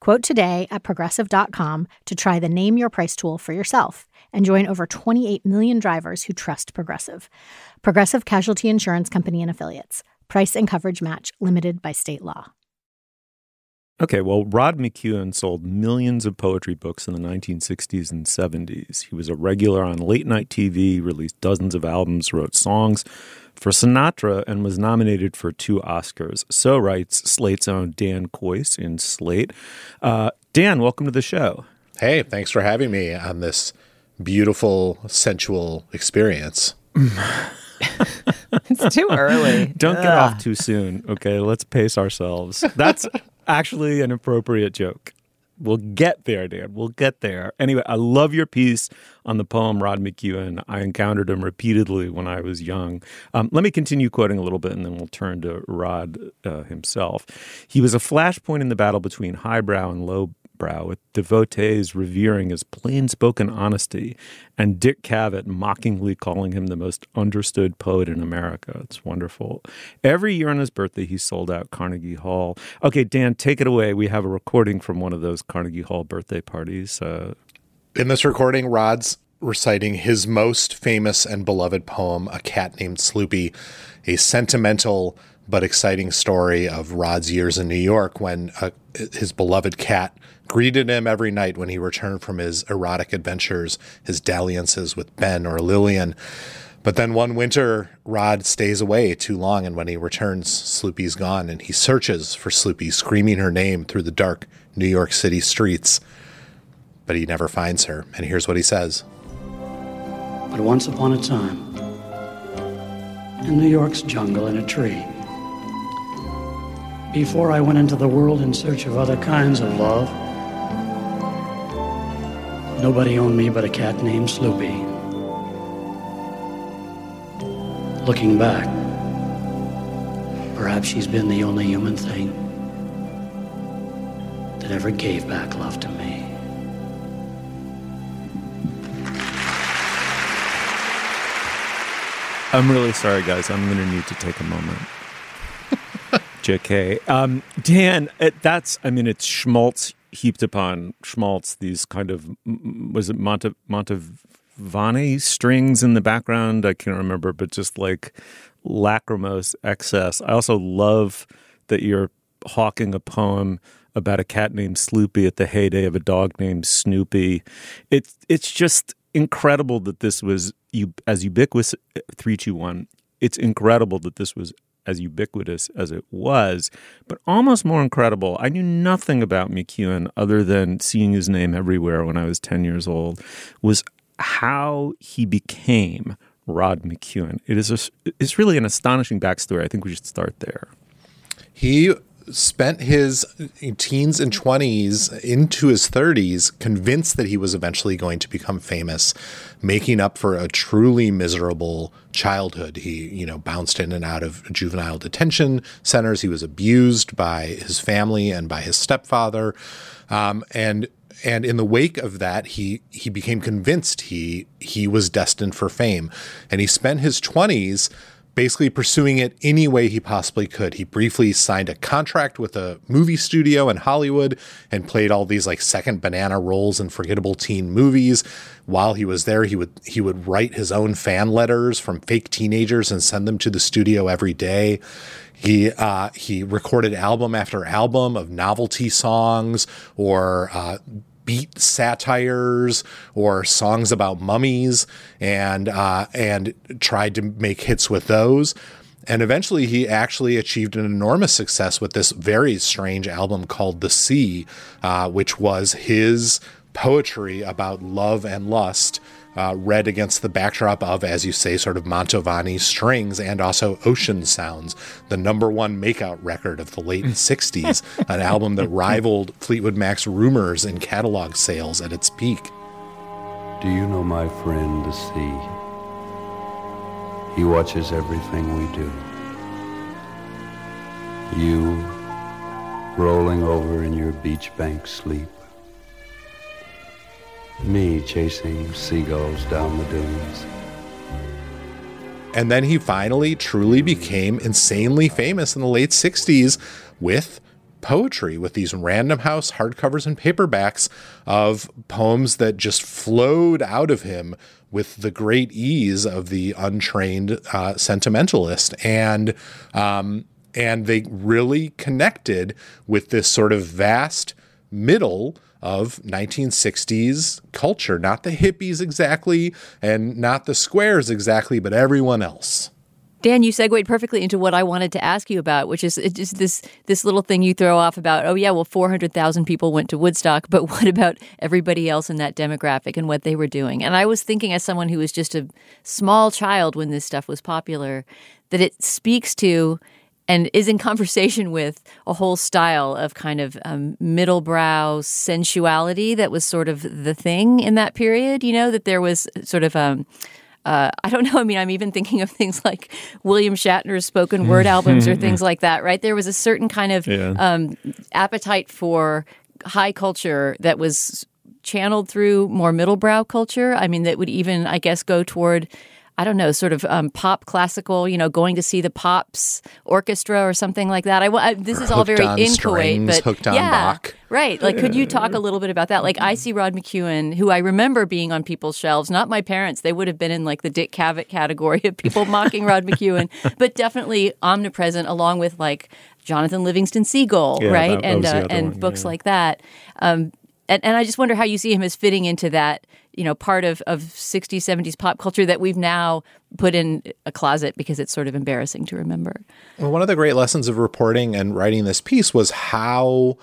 Quote today at Progressive dot com to try the Name Your Price tool for yourself and join over twenty-eight million drivers who trust Progressive. Progressive Casualty Insurance Company and Affiliates. Price and coverage match limited by state law. Okay, well, Rod McKuen sold millions of poetry books in the nineteen sixties and seventies. He was a regular on late-night T V, released dozens of albums, wrote songs for Sinatra, and was nominated for two Oscars. So writes Slate's own Dan Coyce in Slate. Uh, Dan, welcome to the show. Hey, thanks for having me on this beautiful, sensual experience. It's too early. Don't Ugh. get off too soon, okay? Let's pace ourselves. That's... actually an appropriate joke. We'll get there, Dan. We'll get there. Anyway, I love your piece on the poem Rod McKuen. I encountered him repeatedly when I was young. Um, let me continue quoting a little bit, and then we'll turn to Rod uh, himself. He was a flashpoint in the battle between highbrow and lowbrow, with devotees revering his plain-spoken honesty and Dick Cavett mockingly calling him the most understood poet in America. It's wonderful. Every year on his birthday, he sold out Carnegie Hall. Okay, Dan, take it away. We have a recording from one of those Carnegie Hall birthday parties. Uh, in this recording, Rod's reciting his most famous and beloved poem, A Cat Named Sloopy, a sentimental but exciting story of Rod's years in New York when uh, his beloved cat greeted him every night when he returned from his erotic adventures, his dalliances with Ben or Lillian. But then one winter, Rod stays away too long, and when he returns, Sloopy's gone, and he searches for Sloopy, screaming her name through the dark New York City streets. But he never finds her, and here's what he says. But once upon a time, in New York's jungle in a tree, before I went into the world in search of other kinds of love, nobody owned me but a cat named Sloopy. Looking back, perhaps she's been the only human thing that ever gave back love to me. I'm really sorry, guys. I'm going to need to take a moment. J K. Um, Dan, it, that's, I mean, it's schmaltz heaped upon schmaltz, these kind of, was it Monte, Montevani strings in the background? I can't remember, but just like lachrymose excess. I also love that you're hawking a poem about a cat named Sloopy at the heyday of a dog named Snoopy. It, it's just incredible that this was you as ubiquitous, three two one, it's incredible that this was as ubiquitous as it was, but almost more incredible. I knew nothing about McKuen other than seeing his name everywhere when I was ten years old, was how he became Rod McKuen. It is a, it's really an astonishing backstory. I think we should start there. He spent his teens and twenties into his thirties convinced that he was eventually going to become famous, making up for a truly miserable childhood. He, you know, bounced in and out of juvenile detention centers. He was abused by his family and by his stepfather. Um, and And in the wake of that, he he became convinced he he was destined for fame. And he spent his twenties basically pursuing it any way he possibly could. He briefly signed a contract with a movie studio in Hollywood and played all these like second banana roles in forgettable teen movies. While he was there, he would he would write his own fan letters from fake teenagers and send them to the studio every day. He uh, he recorded album after album of novelty songs or uh, beat satires or songs about mummies and uh, and tried to make hits with those. And eventually he actually achieved an enormous success with this very strange album called The Sea, uh, which was his poetry about love and lust uh, read against the backdrop of, as you say, sort of Mantovani strings and also ocean sounds, the number one makeout record of the late sixties, an album that rivaled Fleetwood Mac's Rumors in catalog sales at its peak. Do you know my friend, the sea? He watches everything we do. You, rolling over in your beach bank sleep. Me chasing seagulls down the dunes. And then he finally truly became insanely famous in the late sixties with poetry, with these Random House hardcovers and paperbacks of poems that just flowed out of him with the great ease of the untrained uh, sentimentalist. And, um, and they really connected with this sort of vast middle of nineteen sixties culture, not the hippies exactly, and not the squares exactly, but everyone else. Dan, you segued perfectly into what I wanted to ask you about, which is just this this little thing you throw off about, oh, yeah, well, four hundred thousand people went to Woodstock, but what about everybody else in that demographic and what they were doing? And I was thinking, as someone who was just a small child when this stuff was popular, that it speaks to and is in conversation with a whole style of kind of um, middle brow sensuality that was sort of the thing in that period, you know, that there was sort of um, – Uh, I don't know. I mean, I'm even thinking of things like William Shatner's spoken word albums or things like that, right? There was a certain kind of yeah. um, appetite for high culture that was channeled through more middle brow culture. I mean, that would even, I guess, go toward, I don't know, sort of um, pop classical, you know, going to see the Pops Orchestra or something like that. I, I, this or is all very inchoate, but hooked on yeah, Bach. Right. Like, could you talk a little bit about that? Like, I see Rod McKuen, who I remember being on people's shelves, not my parents. They would have been in like the Dick Cavett category of people mocking Rod McKuen, but definitely omnipresent along with like Jonathan Livingston Seagull, yeah, right? That, and that uh, and one, books yeah. like that. Um, and, and I just wonder how you see him as fitting into that, you know, part of, of sixties, seventies pop culture that we've now put in a closet because it's sort of embarrassing to remember. Well, one of the great lessons of reporting and writing this piece was how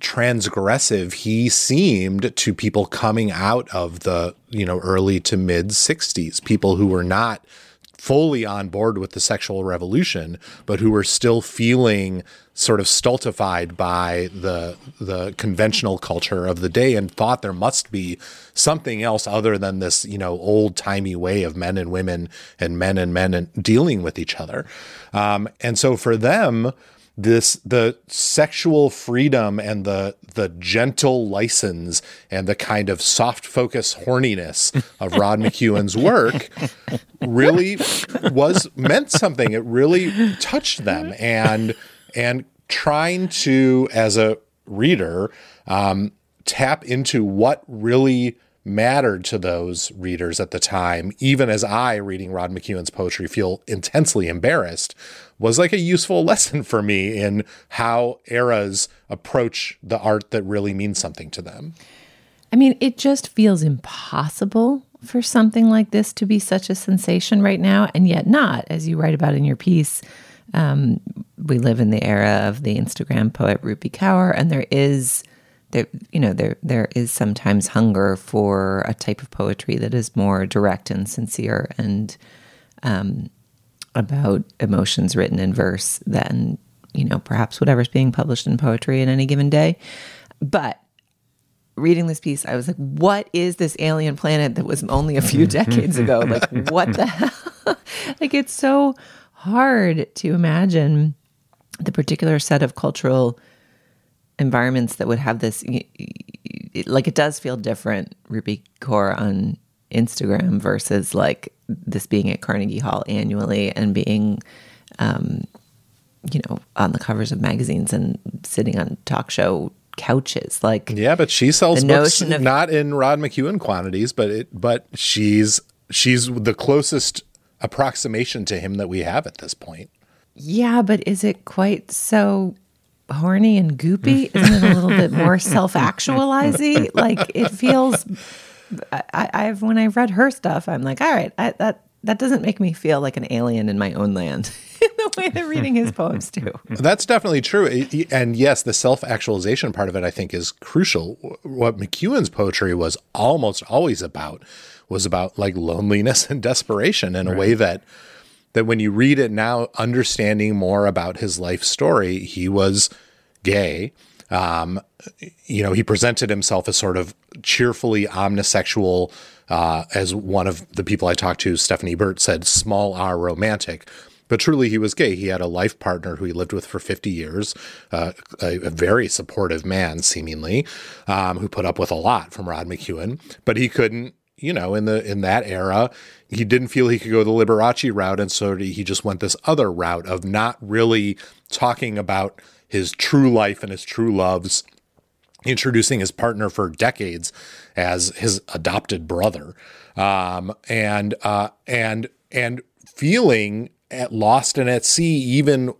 transgressive he seemed to people coming out of the, you know, early to mid sixties, people who were not fully on board with the sexual revolution, but who were still feeling sort of stultified by the the conventional culture of the day and thought there must be something else other than this, you know, old-timey way of men and women and men and men and dealing with each other. Um, and so for them, this the sexual freedom and the the gentle license and the kind of soft focus horniness of Rod McKuen's work really was meant something. It really touched them, and and trying to, as a reader, um, tap into what really mattered to those readers at the time, even as I, reading Rod McKuen's poetry, feel intensely embarrassed, was like a useful lesson for me in how eras approach the art that really means something to them. I mean, it just feels impossible for something like this to be such a sensation right now, and yet not, as you write about in your piece. Um, we live in the era of the Instagram poet Rupi Kaur, and there is... There, you know, there there is sometimes hunger for a type of poetry that is more direct and sincere and um, about emotions written in verse than, you know, perhaps whatever's being published in poetry in any given day. But reading this piece, I was like, what is this alien planet that was only a few decades ago? Like, what the hell? Like, it's so hard to imagine the particular set of cultural environments that would have this, like, it does feel different, Rupi Kaur on Instagram versus like this being at Carnegie Hall annually and being, um, you know, on the covers of magazines and sitting on talk show couches. Like, yeah, but she sells books of, not in Rod McKuen quantities, but it, but she's she's the closest approximation to him that we have at this point. Yeah, but is it quite so horny and goopy? Isn't it a little bit more self-actualizing? Like, it feels, I, I've, when I read her stuff, I'm like, all right, I, that, that doesn't make me feel like an alien in my own land in the way that reading his poems do. That's definitely true. And yes, the self-actualization part of it, I think, is crucial. What McKuen's poetry was almost always about was about like loneliness and desperation in a right. way that that when you read it now, understanding more about his life story, he was gay. Um, you know, he presented himself as sort of cheerfully omnisexual, uh, as one of the people I talked to, Stephanie Burt, said, small R romantic. But truly, he was gay. He had a life partner who he lived with for fifty years, uh, a, a very supportive man, seemingly, um, who put up with a lot from Rod McKuen. But he couldn't, you know, in the in that era, he didn't feel he could go the Liberace route. And so he just went this other route of not really talking about his true life and his true loves, introducing his partner for decades as his adopted brother, um, and uh, and and feeling at lost and at sea, even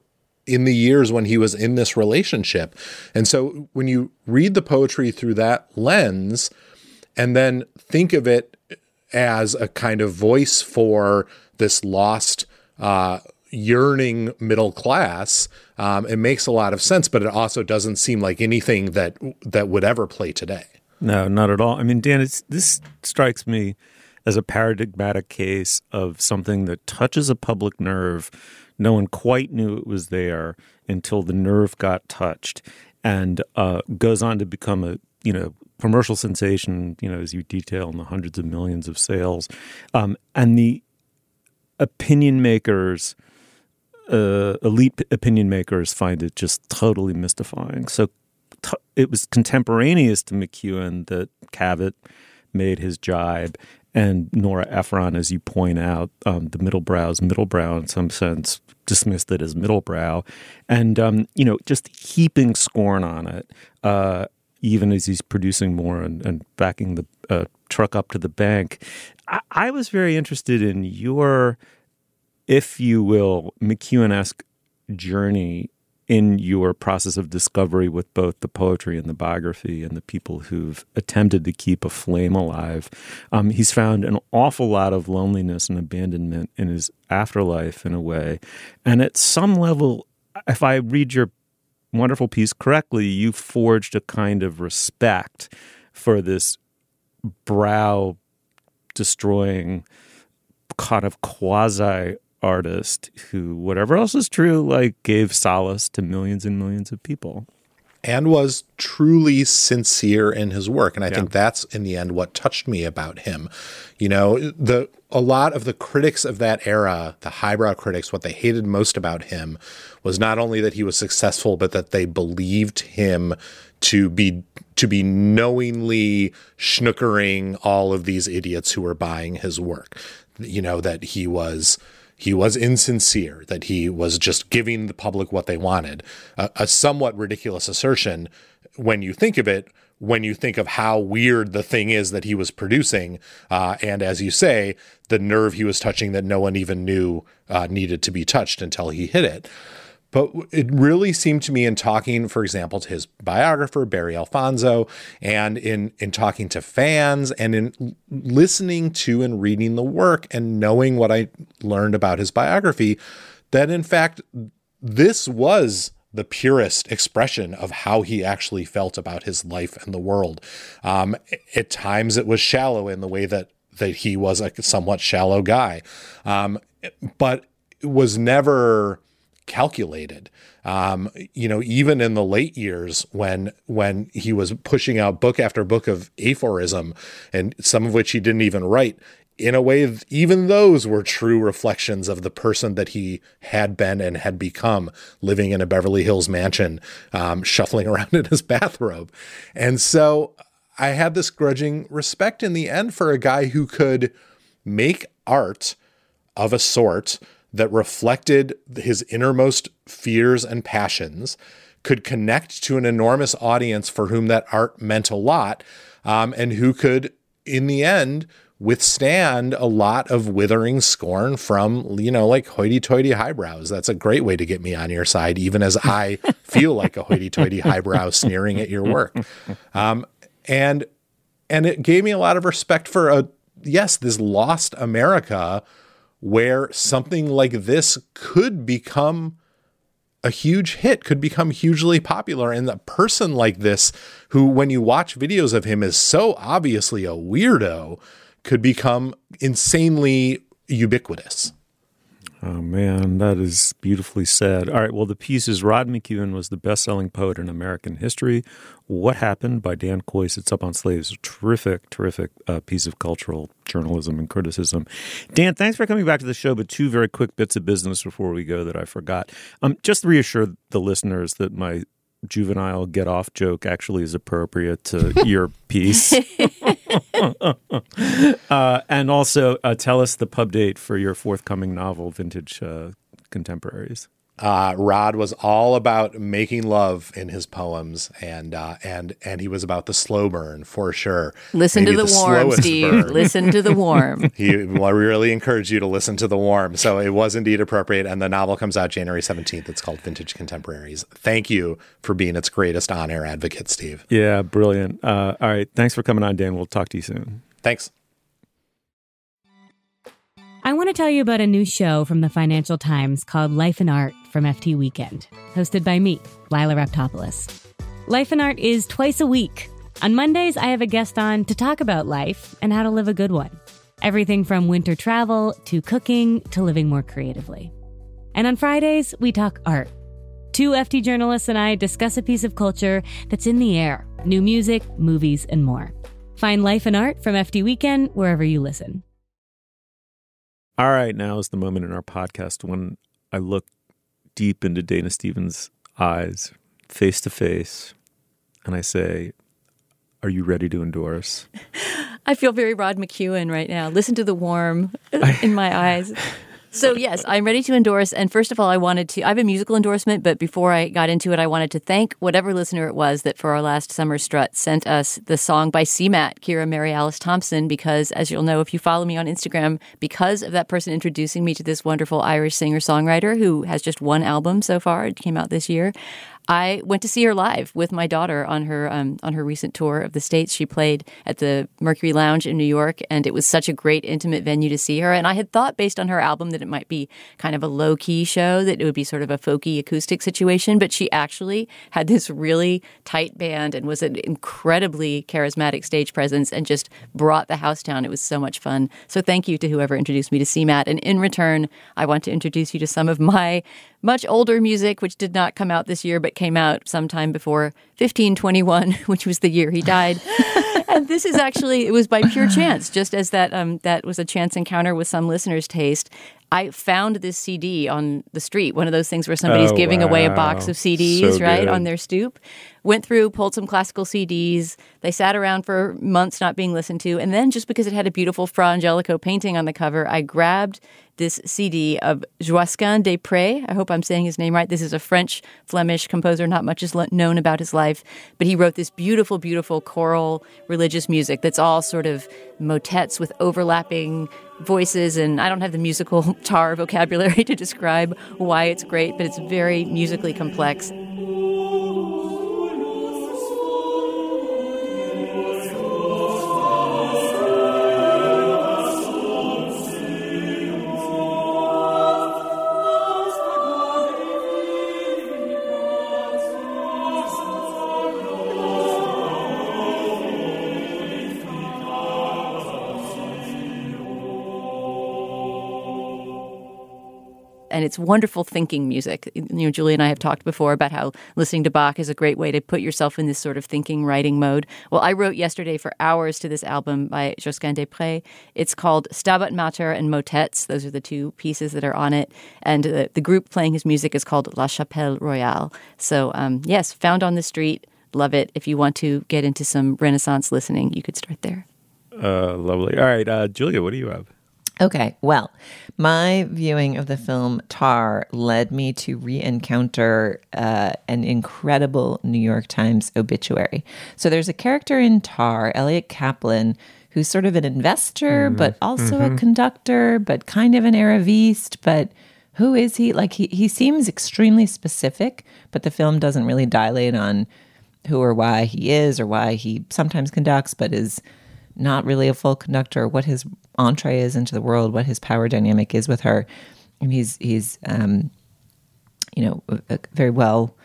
in the years when he was in this relationship. And so when you read the poetry through that lens, and then think of it as a kind of voice for this lost, uh, yearning middle class, um, it makes a lot of sense. But it also doesn't seem like anything that that would ever play today. No, not at all. I mean, Dan, it's, this strikes me as a paradigmatic case of something that touches a public nerve. No one quite knew it was there until the nerve got touched, and uh, goes on to become a, you know, commercial sensation, you know, as you detail in the hundreds of millions of sales. Um, and the opinion makers, uh, elite opinion makers, find it just totally mystifying. So t- it was contemporaneous to McKuen that Cavett made his jibe. And Nora Ephron, as you point out, um, the middle brow's middle brow in some sense dismissed it as middle brow, and um, you know, just heaping scorn on it, uh, even as he's producing more and, and backing the uh, truck up to the bank. I, I was very interested in your, if you will, McKuen-esque journey in your process of discovery with both the poetry and the biography and the people who've attempted to keep a flame alive. Um, he's found an awful lot of loneliness and abandonment in his afterlife in a way. And at some level, if I read your wonderful piece correctly, you forged a kind of respect for this brow-destroying kind of quasi artist who, whatever else is true, like gave solace to millions and millions of people. And was truly sincere in his work. And I yeah. think that's in the end what touched me about him. You know, the a lot of the critics of that era, the highbrow critics, what they hated most about him was not only that he was successful, but that they believed him to be to be knowingly schnookering all of these idiots who were buying his work. You know, that he was He was insincere, that he was just giving the public what they wanted. A, a somewhat ridiculous assertion when you think of it, when you think of how weird the thing is that he was producing. Uh, and as you say, the nerve he was touching that no one even knew uh, needed to be touched until he hit it. But it really seemed to me in talking, for example, to his biographer, Barry Alfonso, and in, in talking to fans and in listening to and reading the work and knowing what I learned about his biography, that in fact, this was the purest expression of how he actually felt about his life and the world. Um, at times it was shallow in the way that, that he was a somewhat shallow guy, um, but it was never calculated. Um, you know, even in the late years when when he was pushing out book after book of aphorism, and some of which he didn't even write, in a way, even those were true reflections of the person that he had been and had become, living in a Beverly Hills mansion, um, shuffling around in his bathrobe. And so I had this grudging respect in the end for a guy who could make art of a sort that reflected his innermost fears and passions, could connect to an enormous audience for whom that art meant a lot, um, and who could, in the end, withstand a lot of withering scorn from, you know, like hoity-toity highbrows. That's a great way to get me on your side, even as I feel like a hoity-toity highbrow sneering at your work. Um, and and it gave me a lot of respect for, a yes, this lost America where something like this could become a huge hit, could become hugely popular. And a person like this, who when you watch videos of him is so obviously a weirdo, could become insanely ubiquitous. Oh, man, that is beautifully said. All right, well, the piece is Rod McKuen was the best-selling poet in American history. What Happened by Dan Coyce. It's up on Slaves. Terrific, terrific uh, piece of cultural journalism and criticism. Dan, thanks for coming back to the show, but two very quick bits of business before we go that I forgot. Um, just reassure the listeners that my juvenile get-off joke actually is appropriate to your piece. uh, and also, uh, tell us the pub date for your forthcoming novel, Vintage uh, Contemporaries. Uh, Rod was all about making love in his poems, and uh, and and he was about the slow burn, for sure. Listen Maybe to the, the warm, Steve. Burn. Listen to the warm. He, well, we really encourage you to listen to the warm. So it was indeed appropriate, and the novel comes out January seventeenth. It's called Vintage Contemporaries. Thank you for being its greatest on-air advocate, Steve. Yeah, brilliant. Uh, all right, thanks for coming on, Dan. We'll talk to you soon. Thanks. I want to tell you about a new show from the Financial Times called Life and Art from F T Weekend, hosted by me, Lila Raptopoulos. Life and Art is twice a week. On Mondays, I have a guest on to talk about life and how to live a good one. Everything from winter travel to cooking to living more creatively. And on Fridays, we talk art. Two F T journalists and I discuss a piece of culture that's in the air, new music, movies, and more. Find Life and Art from F T Weekend wherever you listen. All right, now is the moment in our podcast when I look deep into Dana Stevens' eyes, face to face, and I say, are you ready to endorse? I feel very Rod McKuen right now. Listen to the warm in my eyes. So, yes, I'm ready to endorse. And first of all, I wanted to, I have a musical endorsement, but before I got into it, I wanted to thank whatever listener it was that for our last summer strut sent us the song by C MAT, Kira Mary Alice Thompson, because as you'll know, if you follow me on Instagram, because of that person introducing me to this wonderful Irish singer-songwriter who has just one album so far, it came out this year, I went to see her live with my daughter on her um, on her recent tour of the States. She played at the Mercury Lounge in New York, and it was such a great, intimate venue to see her. And I had thought, based on her album, that it might be kind of a low-key show, that it would be sort of a folky acoustic situation. But she actually had this really tight band and was an incredibly charismatic stage presence and just brought the house down. It was so much fun. So thank you to whoever introduced me to C MAT. And in return, I want to introduce you to some of my much older music, which did not come out this year, but came out sometime before fifteen twenty-one, which was the year he died. And this is actually, it was by pure chance, just as that um, that was a chance encounter with some listener's taste. I found this C D on the street, one of those things where somebody's oh, giving wow. away a box of C Ds, so right, good. on their stoop. Went through, pulled some classical C Ds. They sat around for months not being listened to. And then just because it had a beautiful Fra Angelico painting on the cover, I grabbed this C D of Josquin Desprez. I hope I'm saying his name right. This is a French-Flemish composer. Not much is known about his life. But he wrote this beautiful, beautiful choral religious music that's all sort of motets with overlapping voices, and I don't have the musical Tar vocabulary to describe why it's great, but it's very musically complex. And it's wonderful thinking music. You know, Julie and I have talked before about how listening to Bach is a great way to put yourself in this sort of thinking, writing mode. Well, I wrote yesterday for hours to this album by Josquin Desprez. It's called Stabat Mater and Motets. Those are the two pieces that are on it. And the, the group playing his music is called La Chapelle Royale. So, um, yes, found on the street. Love it. If you want to get into some Renaissance listening, you could start there. Uh, lovely. All right, uh, Julia, what do you have? Okay, well, my viewing of the film Tar led me to re-encounter uh, an incredible New York Times obituary. So there's a character in Tar, Elliot Kaplan, who's sort of an investor, mm-hmm. but also mm-hmm. a conductor, but kind of an Arabist, but who is he? Like, he, he seems extremely specific, but the film doesn't really dilate on who or why he is or why he sometimes conducts, but is not really a full conductor, what his entree is into the world, what his power dynamic is with her. And he's, he's um, you know, very well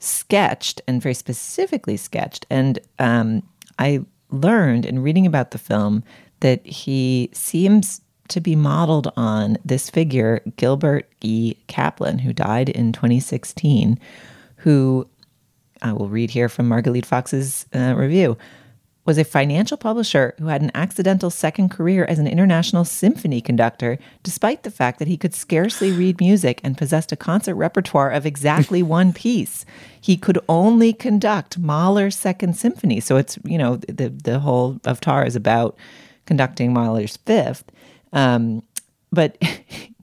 sketched and very specifically sketched. And um, I learned in reading about the film that he seems to be modeled on this figure, Gilbert E. Kaplan, who died in twenty sixteen, who, I will read here from Margalit Fox's uh, review, was a financial publisher who had an accidental second career as an international symphony conductor, despite the fact that he could scarcely read music and possessed a concert repertoire of exactly one piece. He could only conduct Mahler's Second Symphony. So it's, you know, the, the whole of Tar is about conducting Mahler's Fifth. Um, but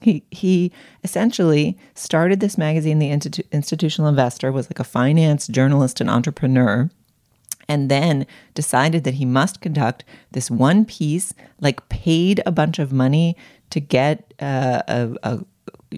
he, he essentially started this magazine, The Institu- Institutional Investor, was like a finance journalist and entrepreneur, and then decided that he must conduct this one piece, like paid a bunch of money to get uh, a, a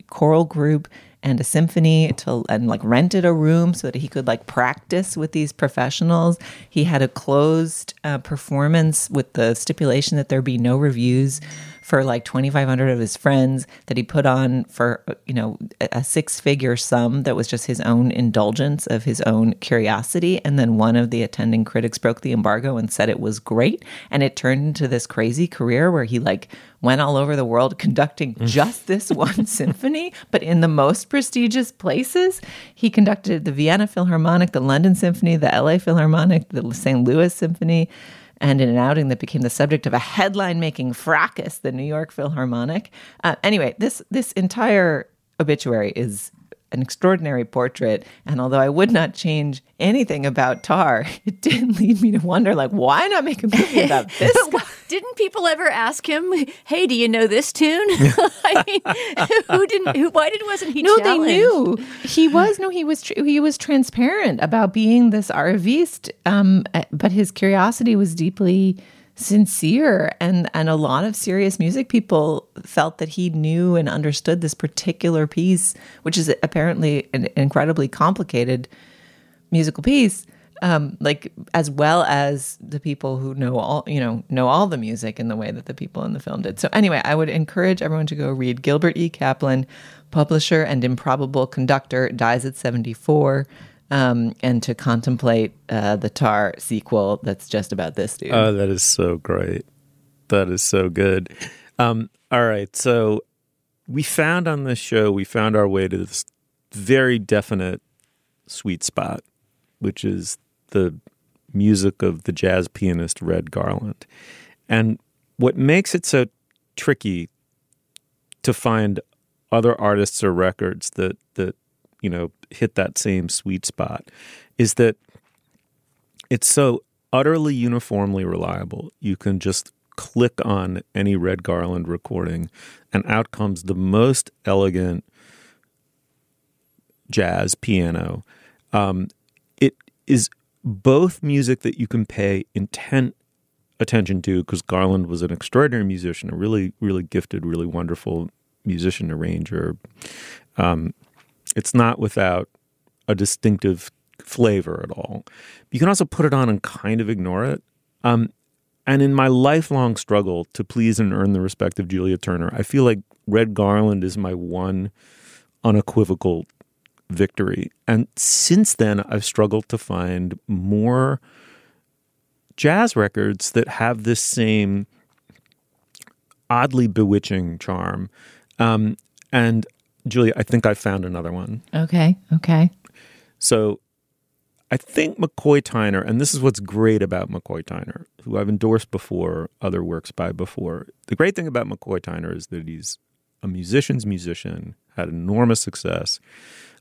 choral group and a symphony to, and like rented a room so that he could like practice with these professionals. He had a closed uh, performance with the stipulation that there be no reviews for like twenty-five hundred of his friends, that he put on for, you know, a six-figure sum that was just his own indulgence of his own curiosity. And then one of the attending critics broke the embargo and said it was great. And it turned into this crazy career where he like went all over the world conducting just this one symphony, but in the most prestigious places. He conducted the Vienna Philharmonic, the London Symphony, the L A Philharmonic, the Saint Louis Symphony, and in an outing that became the subject of a headline-making fracas, the New York Philharmonic. Uh, anyway, this this entire obituary is an extraordinary portrait, and although I would not change anything about Tar, it did lead me to wonder, like, why not make a movie about this guy? Didn't people ever ask him, "Hey, do you know this tune?" I mean, who didn't? Who? Why did wasn't he? No, challenged? They knew he was. No, he was. Tr- he was transparent about being this arrivist, um, but his curiosity was deeply sincere, and and a lot of serious music people felt that he knew and understood this particular piece, which is apparently an incredibly complicated musical piece, um, like as well as the people who know all you know know all the music in the way that the people in the film did. So anyway, I would encourage everyone to go read Gilbert E. Kaplan, publisher and improbable conductor, dies at seventy-four. Um, and to contemplate uh, the Tar sequel that's just about this dude. Oh, that is so great. That is so good. Um, all right, so we found on this show, we found our way to this very definite sweet spot, which is the music of the jazz pianist Red Garland. And what makes it so tricky to find other artists or records that, that you know, hit that same sweet spot is that it's so utterly uniformly reliable. You can just click on any Red Garland recording and out comes the most elegant jazz piano. Um, it is both music that you can pay intent attention to, because Garland was an extraordinary musician, a really, really gifted, really wonderful musician, arranger. Um, It's not without a distinctive flavor at all. You can also put it on and kind of ignore it. Um, and in my lifelong struggle to please and earn the respect of Julia Turner, I feel like Red Garland is my one unequivocal victory. And since then, I've struggled to find more jazz records that have this same oddly bewitching charm. Um, and Julia, I think I found another one. Okay, okay. So I think McCoy Tyner, and this is what's great about McCoy Tyner, who I've endorsed before, other works by before. The great thing about McCoy Tyner is that he's a musician's musician, had enormous success,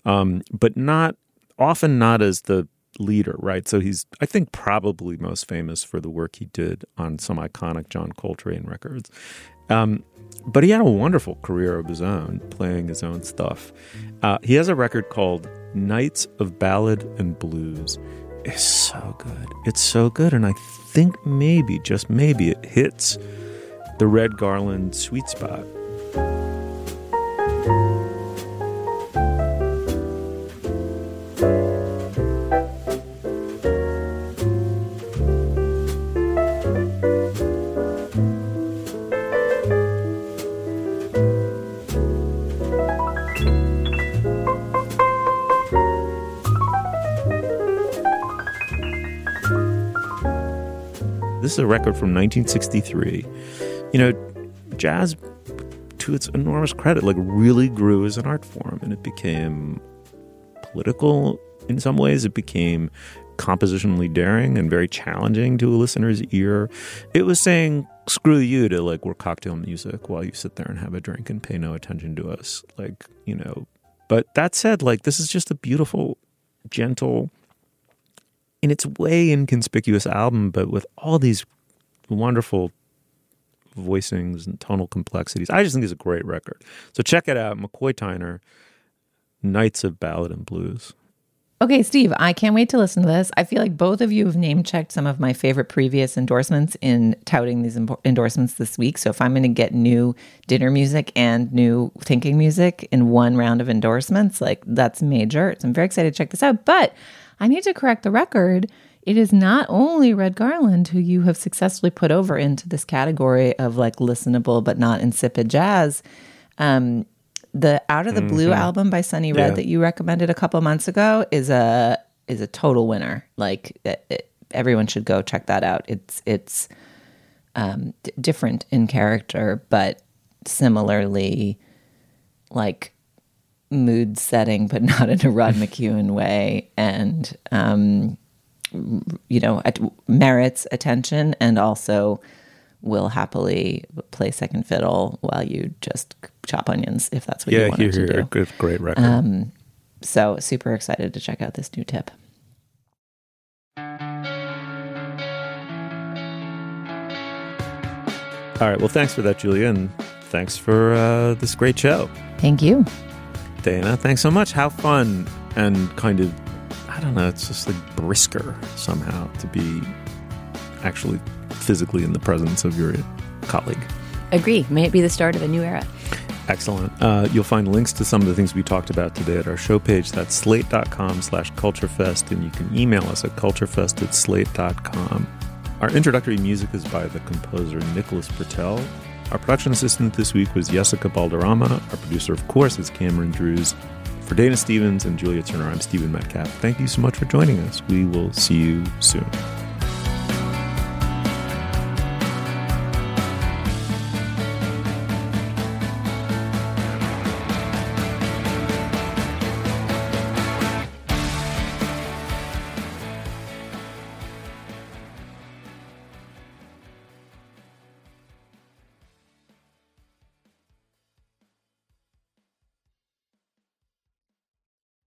um, but not often not as the leader, right? So he's, I think, probably most famous for the work he did on some iconic John Coltrane records. Um, but he had a wonderful career of his own, playing his own stuff. Uh, he has a record called Nights of Ballad and Blues. It's so good. It's so good. And I think maybe, just maybe, it hits the Red Garland sweet spot. This is a record from nineteen sixty-three. You know, jazz to its enormous credit, like really grew as an art form, and it became political in some ways. It became compositionally daring and very challenging to a listener's ear. It was saying, screw you to, like, we're cocktail music while you sit there and have a drink and pay no attention to us. Like, you know, but that said, like, this is just a beautiful, gentle, in its way inconspicuous album, but with all these wonderful voicings and tonal complexities. I just think it's a great record. So check it out. McCoy Tyner, Nights of Ballad and Blues. Okay, Steve, I can't wait to listen to this. I feel like both of you have name-checked some of my favorite previous endorsements in touting these em- endorsements this week. So if I'm going to get new dinner music and new thinking music in one round of endorsements, like, that's major. So I'm very excited to check this out. But I need to correct the record. It is not only Red Garland, who you have successfully put over into this category of, like, listenable but not insipid jazz. Um The Out of the Blue mm-hmm. album by Sonny Red yeah. that you recommended a couple months ago is a is a total winner. Like, it, it, everyone should go check that out. It's it's um, d- different in character, but similarly, like, mood setting, but not in a Rod McKuen way, and um, you know, at, merits attention, and also will happily play second fiddle while you just chop onions, if that's what yeah, you want to do. Yeah, great record. Um, so super excited to check out this new tip. All right, well, thanks for that, Julia, and thanks for uh, this great show. Thank you. Dana, thanks so much. How fun and kind of, I don't know, it's just like brisker somehow to be actually physically in the presence of your colleague. Agree. May it be the start of a new era. Excellent. Uh, you'll find links to some of the things we talked about today at our show page. That's slate.com slash culturefest, and you can email us at culturefest at slate.com. Our introductory music is by the composer Nicholas Britell. Our production assistant this week was Jessica Balderrama. Our producer, of course, is Cameron Drews. For Dana Stevens and Julia Turner, I'm Stephen Metcalf. Thank you so much for joining us. We will see you soon.